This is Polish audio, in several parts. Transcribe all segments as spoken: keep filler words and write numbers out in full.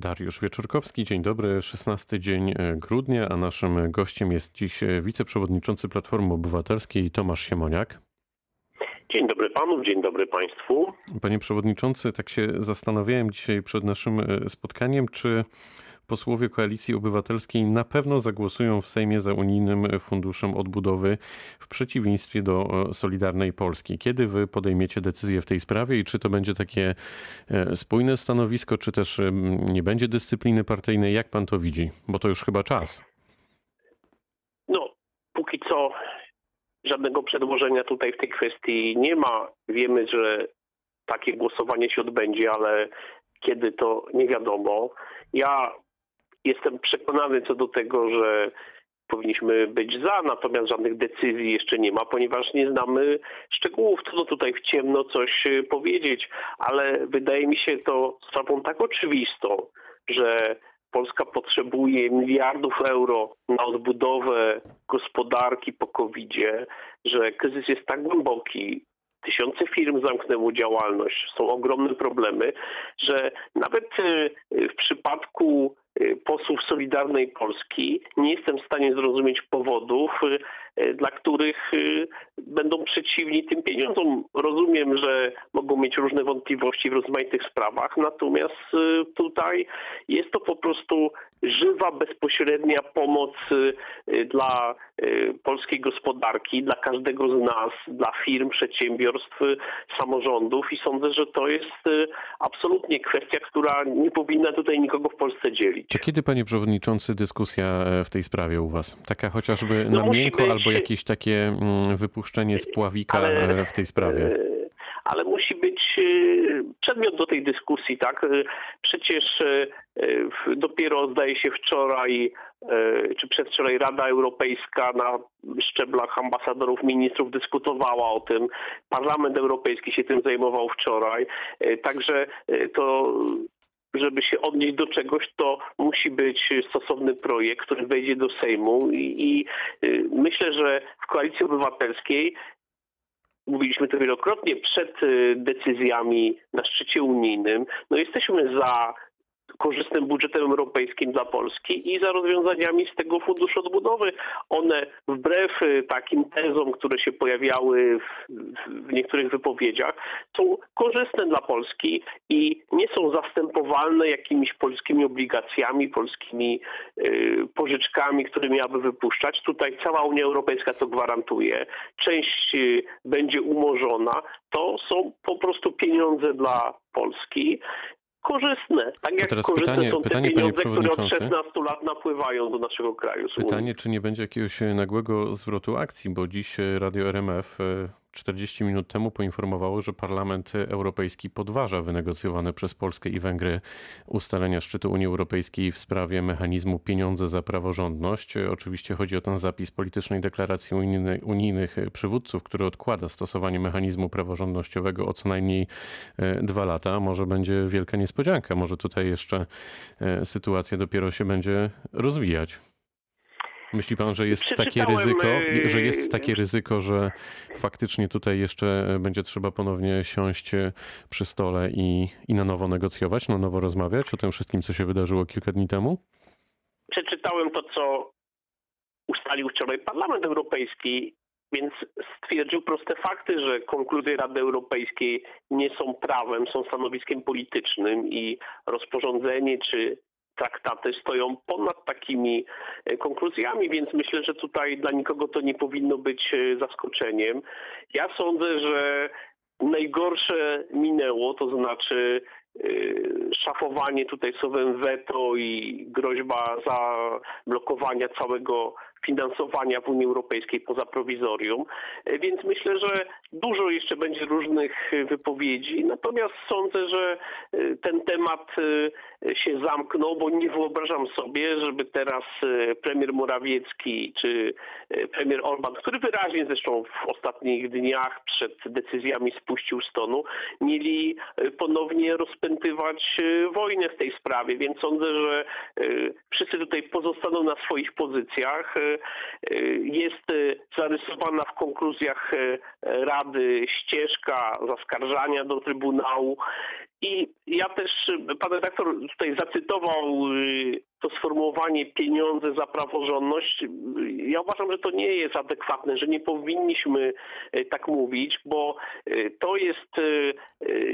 Dariusz Wieczorkowski, dzień dobry, szesnasty dzień grudnia, a naszym gościem jest dziś wiceprzewodniczący Platformy Obywatelskiej Tomasz Siemoniak. Dzień dobry panu, dzień dobry państwu. Panie przewodniczący, tak się zastanawiałem dzisiaj przed naszym spotkaniem, czy posłowie Koalicji Obywatelskiej na pewno zagłosują w Sejmie za Unijnym Funduszem Odbudowy w przeciwieństwie do Solidarnej Polski. Kiedy wy podejmiecie decyzję w tej sprawie i czy to będzie takie spójne stanowisko, czy też nie będzie dyscypliny partyjnej? Jak pan to widzi? Bo to już chyba czas. No, póki co żadnego przedłożenia tutaj w tej kwestii nie ma. Wiemy, że takie głosowanie się odbędzie, ale kiedy to nie wiadomo. Ja jestem przekonany co do tego, że powinniśmy być za, natomiast żadnych decyzji jeszcze nie ma, ponieważ nie znamy szczegółów, trudno tutaj w ciemno coś powiedzieć, ale wydaje mi się to sprawą tak oczywistą, że Polska potrzebuje miliardów euro na odbudowę gospodarki po kowidzie, że kryzys jest tak głęboki, tysiące firm zamknęło działalność, są ogromne problemy, że nawet w przypadku posłów Solidarnej Polski nie jestem w stanie zrozumieć powodów, dla których będą przeciwni tym pieniądzom. Rozumiem, że mogą mieć różne wątpliwości w rozmaitych sprawach, natomiast tutaj jest to po prostu żywa, bezpośrednia pomoc dla polskiej gospodarki, dla każdego z nas, dla firm, przedsiębiorstw, samorządów i sądzę, że to jest absolutnie kwestia, która nie powinna tutaj nikogo w Polsce dzielić. To kiedy, panie przewodniczący, dyskusja w tej sprawie u was? Taka chociażby na no, miękko być, albo jakieś takie wypuszczenie z pławika ale, w tej sprawie? Ale musi być przedmiot do tej dyskusji, tak? Przecież dopiero, zdaje się, wczoraj czy przedwczoraj Rada Europejska na szczeblach ambasadorów, ministrów dyskutowała o tym. Parlament Europejski się tym zajmował wczoraj. Także to... żeby się odnieść do czegoś, to musi być stosowny projekt, który wejdzie do Sejmu i, i myślę, że w Koalicji Obywatelskiej mówiliśmy to wielokrotnie przed decyzjami na szczycie unijnym, no jesteśmy za korzystnym budżetem europejskim dla Polski i za rozwiązaniami z tego funduszu odbudowy. One wbrew takim tezom, które się pojawiały w, w niektórych wypowiedziach, są korzystne dla Polski i nie są zastępowalne jakimiś polskimi obligacjami, polskimi y, pożyczkami, które miałaby wypuszczać. Tutaj cała Unia Europejska to gwarantuje. Część y, będzie umorzona. To są po prostu pieniądze dla Polski. Korzystne. Tak jak teraz korzystne pytanie, są te pytanie, pieniądze, które od szesnastu lat napływają do naszego kraju. Pytanie, czy nie będzie jakiegoś nagłego zwrotu akcji, bo dziś Radio R M F czterdzieści minut temu poinformowało, że Parlament Europejski podważa wynegocjowane przez Polskę i Węgry ustalenia szczytu Unii Europejskiej w sprawie mechanizmu pieniądze za praworządność. Oczywiście chodzi o ten zapis politycznej deklaracji unijnej, unijnych przywódców, który odkłada stosowanie mechanizmu praworządnościowego o co najmniej dwa lata. Może będzie wielka niespodzianka, może tutaj jeszcze sytuacja dopiero się będzie rozwijać. Myśli pan, że jest takie ryzyko, że jest takie ryzyko, że faktycznie tutaj jeszcze będzie trzeba ponownie siąść przy stole i, i na nowo negocjować, na nowo rozmawiać o tym wszystkim, co się wydarzyło kilka dni temu? Przeczytałem to, co ustalił wczoraj Parlament Europejski, więc stwierdził proste fakty, że konkluzje Rady Europejskiej nie są prawem, są stanowiskiem politycznym i rozporządzenie czy traktaty stoją ponad takimi konkluzjami, więc myślę, że tutaj dla nikogo to nie powinno być zaskoczeniem. Ja sądzę, że najgorsze minęło, to znaczy szafowanie tutaj słowem weto i groźba zablokowania całego finansowania w Unii Europejskiej poza prowizorium, więc myślę, że dużo jeszcze będzie różnych wypowiedzi, natomiast sądzę, że ten temat się zamknął, bo nie wyobrażam sobie, żeby teraz premier Morawiecki czy premier Orban, który wyraźnie zresztą w ostatnich dniach przed decyzjami spuścił z tonu, mieli ponownie rozpętywać wojnę w tej sprawie, więc sądzę, że wszyscy tutaj pozostaną na swoich pozycjach. Jest zarysowana w konkluzjach Rady ścieżka zaskarżania do Trybunału I ja też, pan redaktor tutaj zacytował to sformułowanie pieniądze za praworządność. Ja uważam, że to nie jest adekwatne, że nie powinniśmy tak mówić, bo to jest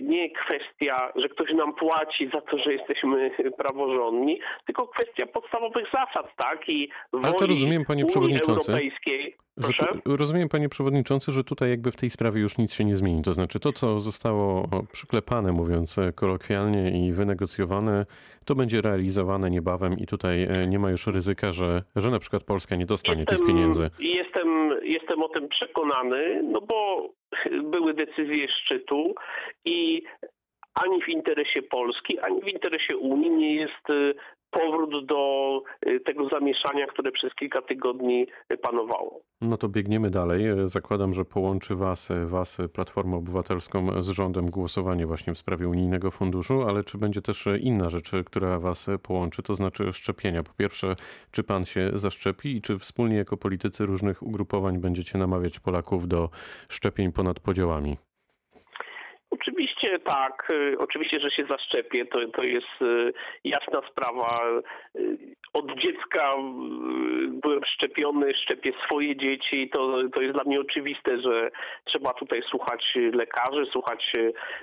nie kwestia, że ktoś nam płaci za to, że jesteśmy praworządni, tylko kwestia podstawowych zasad, tak? I woli. Ale to rozumiem, panie przewodniczący. Unii Europejskiej. Że tu, rozumiem, panie przewodniczący, że tutaj jakby w tej sprawie już nic się nie zmieni. To znaczy to, co zostało przyklepane, mówiąc kolokwialnie, i wynegocjowane, to będzie realizowane niebawem i tutaj nie ma już ryzyka, że, że na przykład Polska nie dostanie jestem, tych pieniędzy. Jestem, jestem o tym przekonany, no bo były decyzje szczytu i ani w interesie Polski, ani w interesie Unii nie jest powrót do tego zamieszania, które przez kilka tygodni panowało. No to biegniemy dalej. Zakładam, że połączy was, was Platformę Obywatelską z rządem głosowanie właśnie w sprawie unijnego funduszu, ale czy będzie też inna rzecz, która was połączy, to znaczy szczepienia? Po pierwsze, czy pan się zaszczepi i czy wspólnie jako politycy różnych ugrupowań będziecie namawiać Polaków do szczepień ponad podziałami? Oczywiście tak, oczywiście, że się zaszczepię, to, to jest jasna sprawa. Od dziecka byłem szczepiony, szczepię swoje dzieci, to, to jest dla mnie oczywiste, że trzeba tutaj słuchać lekarzy, słuchać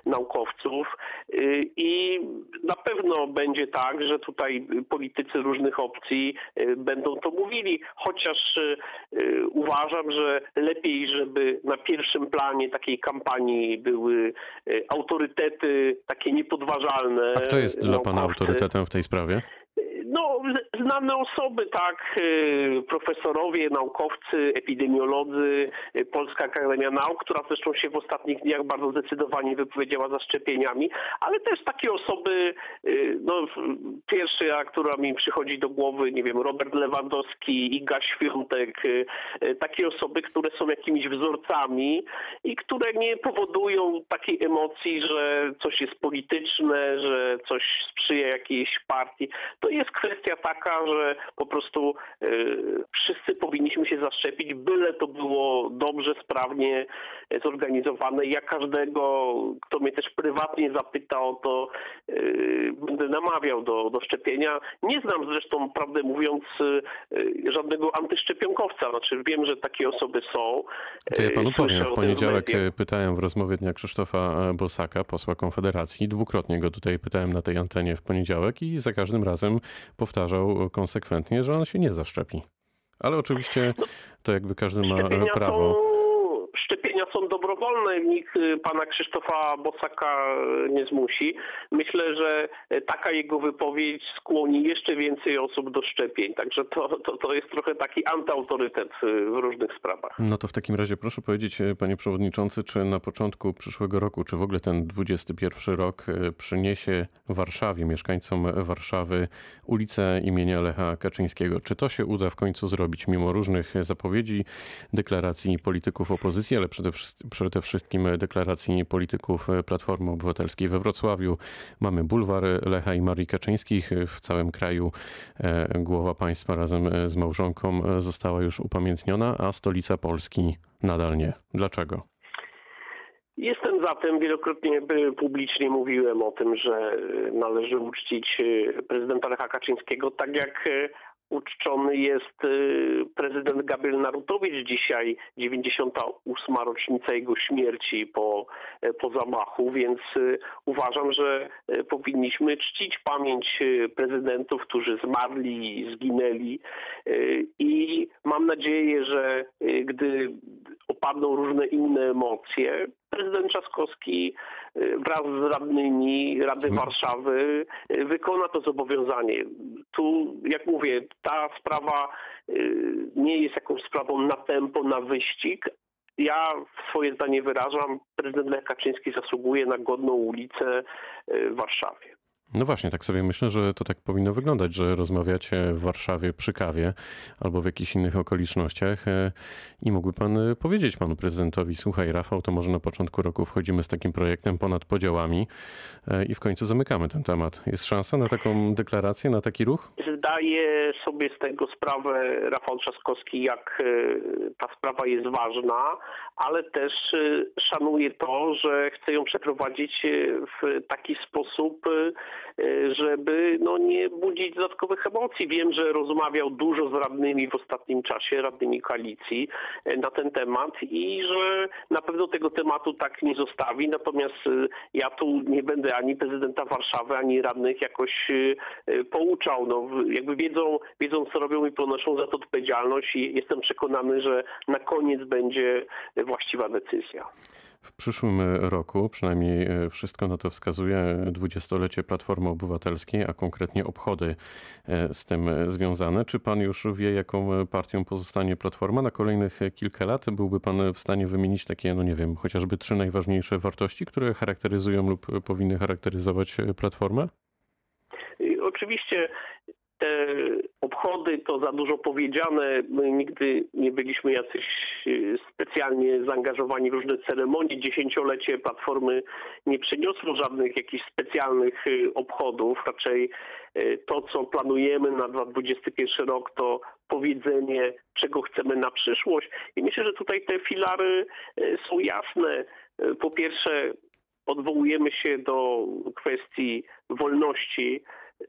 naukowców i na pewno będzie tak, że tutaj politycy różnych opcji będą to mówili, chociaż uważam, że lepiej, żeby na pierwszym planie takiej kampanii były autorytety takie niepodważalne. A kto jest dla pana autorytetem w tej sprawie? No, znane osoby, tak, profesorowie, naukowcy, epidemiolodzy, Polska Akademia Nauk, która zresztą się w ostatnich dniach bardzo zdecydowanie wypowiedziała za szczepieniami, ale też takie osoby, no, pierwsza, która mi przychodzi do głowy, nie wiem, Robert Lewandowski, Iga Świątek, takie osoby, które są jakimiś wzorcami i które nie powodują takiej emocji, że coś jest polityczne, że coś sprzyja jakiejś partii. To jest kwestia taka, że po prostu y, wszyscy powinniśmy się zaszczepić, byle to było dobrze, sprawnie zorganizowane. Ja każdego, kto mnie też prywatnie zapyta o to, y, będę namawiał do, do szczepienia. Nie znam zresztą, prawdę mówiąc, y, żadnego antyszczepionkowca. Znaczy wiem, że takie osoby są. To ja panu powiem, w poniedziałek pytałem w rozmowie dnia Krzysztofa Bosaka, posła Konfederacji. Dwukrotnie go tutaj pytałem na tej antenie w poniedziałek i za każdym razem powtarzał konsekwentnie, że on się nie zaszczepi. Ale oczywiście to jakby każdy ma szczepienia prawo. Są, szczepienia są dobrowolne, nikt pana Krzysztofa Bosaka nie zmusi. Myślę, że taka jego wypowiedź skłoni jeszcze więcej osób do szczepień. Także to, to, to jest trochę taki antyautorytet w różnych sprawach. No to w takim razie proszę powiedzieć, panie przewodniczący, czy na początku przyszłego roku, czy w ogóle ten dwudziesty pierwszy rok przyniesie Warszawie, mieszkańcom Warszawy, ulicę imienia Lecha Kaczyńskiego? Czy to się uda w końcu zrobić mimo różnych zapowiedzi, deklaracji polityków opozycji, ale przede, przede wszystkim deklaracji polityków Platformy Obywatelskiej? We Wrocławiu mamy bulwar Lecha i Marii Kaczyńskich. W całym kraju głowa państwa razem z małżonką została już upamiętniona, a stolica Polski nadal nie. Dlaczego? Jestem za tym. Wielokrotnie publicznie mówiłem o tym, że należy uczcić prezydenta Lecha Kaczyńskiego, tak jak uczczony jest prezydent Gabriel Narutowicz dzisiaj, dziewięćdziesiąta ósma rocznica jego śmierci po, po zamachu, więc uważam, że powinniśmy czcić pamięć prezydentów, którzy zmarli, zginęli i mam nadzieję, że gdy opadną różne inne emocje, prezydent Trzaskowski wraz z radnymi Rady Warszawy wykona to zobowiązanie. Tu, jak mówię, ta sprawa nie jest jakąś sprawą na tempo, na wyścig. Ja swoje zdanie wyrażam. Prezydent Lech Kaczyński zasługuje na godną ulicę w Warszawie. No właśnie, tak sobie myślę, że to tak powinno wyglądać, że rozmawiacie w Warszawie przy kawie albo w jakichś innych okolicznościach i mógłby pan powiedzieć panu prezydentowi: słuchaj Rafał, to może na początku roku wchodzimy z takim projektem ponad podziałami i w końcu zamykamy ten temat. Jest szansa na taką deklarację, na taki ruch? Zdaję sobie z tego sprawę Rafał Trzaskowski, jak ta sprawa jest ważna, ale też szanuję to, że chce ją przeprowadzić w taki sposób, żeby no, nie budzić dodatkowych emocji. Wiem, że rozmawiał dużo z radnymi w ostatnim czasie, radnymi koalicji na ten temat i że na pewno tego tematu tak nie zostawi. Natomiast ja tu nie będę ani prezydenta Warszawy, ani radnych jakoś pouczał. No, jakby wiedzą, wiedzą, co robią i ponoszą za to odpowiedzialność i jestem przekonany, że na koniec będzie właściwa decyzja. W przyszłym roku, przynajmniej wszystko na to wskazuje, dwudziestolecie Platformy Obywatelskiej, a konkretnie obchody z tym związane. Czy pan już wie, jaką partią pozostanie Platforma na kolejnych kilka lat? Byłby pan w stanie wymienić takie, no nie wiem, chociażby trzy najważniejsze wartości, które charakteryzują lub powinny charakteryzować Platformę? Oczywiście. Te obchody to za dużo powiedziane. My nigdy nie byliśmy jacyś specjalnie zaangażowani w różne ceremonie. Dziesięciolecie Platformy nie przyniosło żadnych jakichś specjalnych obchodów. Raczej to, co planujemy na dwa tysiące dwudziesty pierwszy rok, to powiedzenie, czego chcemy na przyszłość. I myślę, że tutaj te filary są jasne. Po pierwsze, odwołujemy się do kwestii wolności.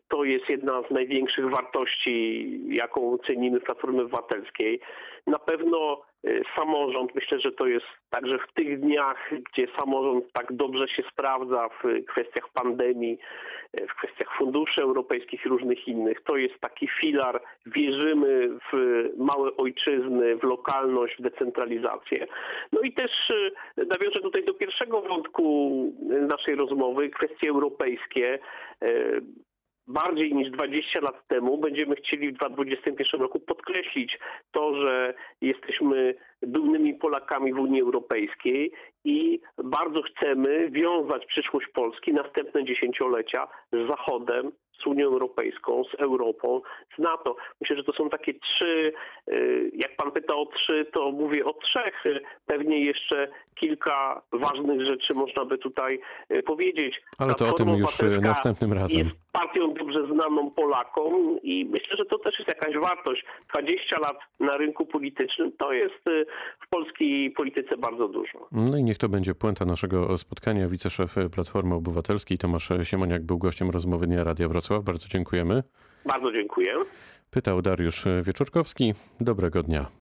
To jest jedna z największych wartości, jaką cenimy w Platformie Obywatelskiej. Na pewno samorząd, myślę, że to jest także w tych dniach, gdzie samorząd tak dobrze się sprawdza w kwestiach pandemii, w kwestiach funduszy europejskich i różnych innych. To jest taki filar, wierzymy w małe ojczyzny, w lokalność, w decentralizację. No i też nawiążę tutaj do pierwszego wątku naszej rozmowy, kwestie europejskie. Bardziej niż dwadzieścia lat temu będziemy chcieli w dwa tysiące dwudziestym pierwszym roku podkreślić to, że jesteśmy dumnymi Polakami w Unii Europejskiej i bardzo chcemy wiązać przyszłość Polski, następne dziesięciolecia z Zachodem, z Unią Europejską, z Europą, z NATO. Myślę, że to są takie trzy, jak pan pyta o trzy, to mówię o trzech. Pewnie jeszcze kilka ważnych rzeczy można by tutaj powiedzieć. Ale to o tym już następnym razem. Jest partią dobrze znaną Polakom i myślę, że to też jest jakaś wartość. dwadzieścia lat na rynku politycznym to jest w polskiej polityce bardzo dużo. No i niech to będzie puenta naszego spotkania. Wiceszef Platformy Obywatelskiej Tomasz Siemoniak był gościem rozmowy Dnia Radia Wrocław. Bardzo dziękujemy. Bardzo dziękuję. Pytał Dariusz Wieczorkowski. Dobrego dnia.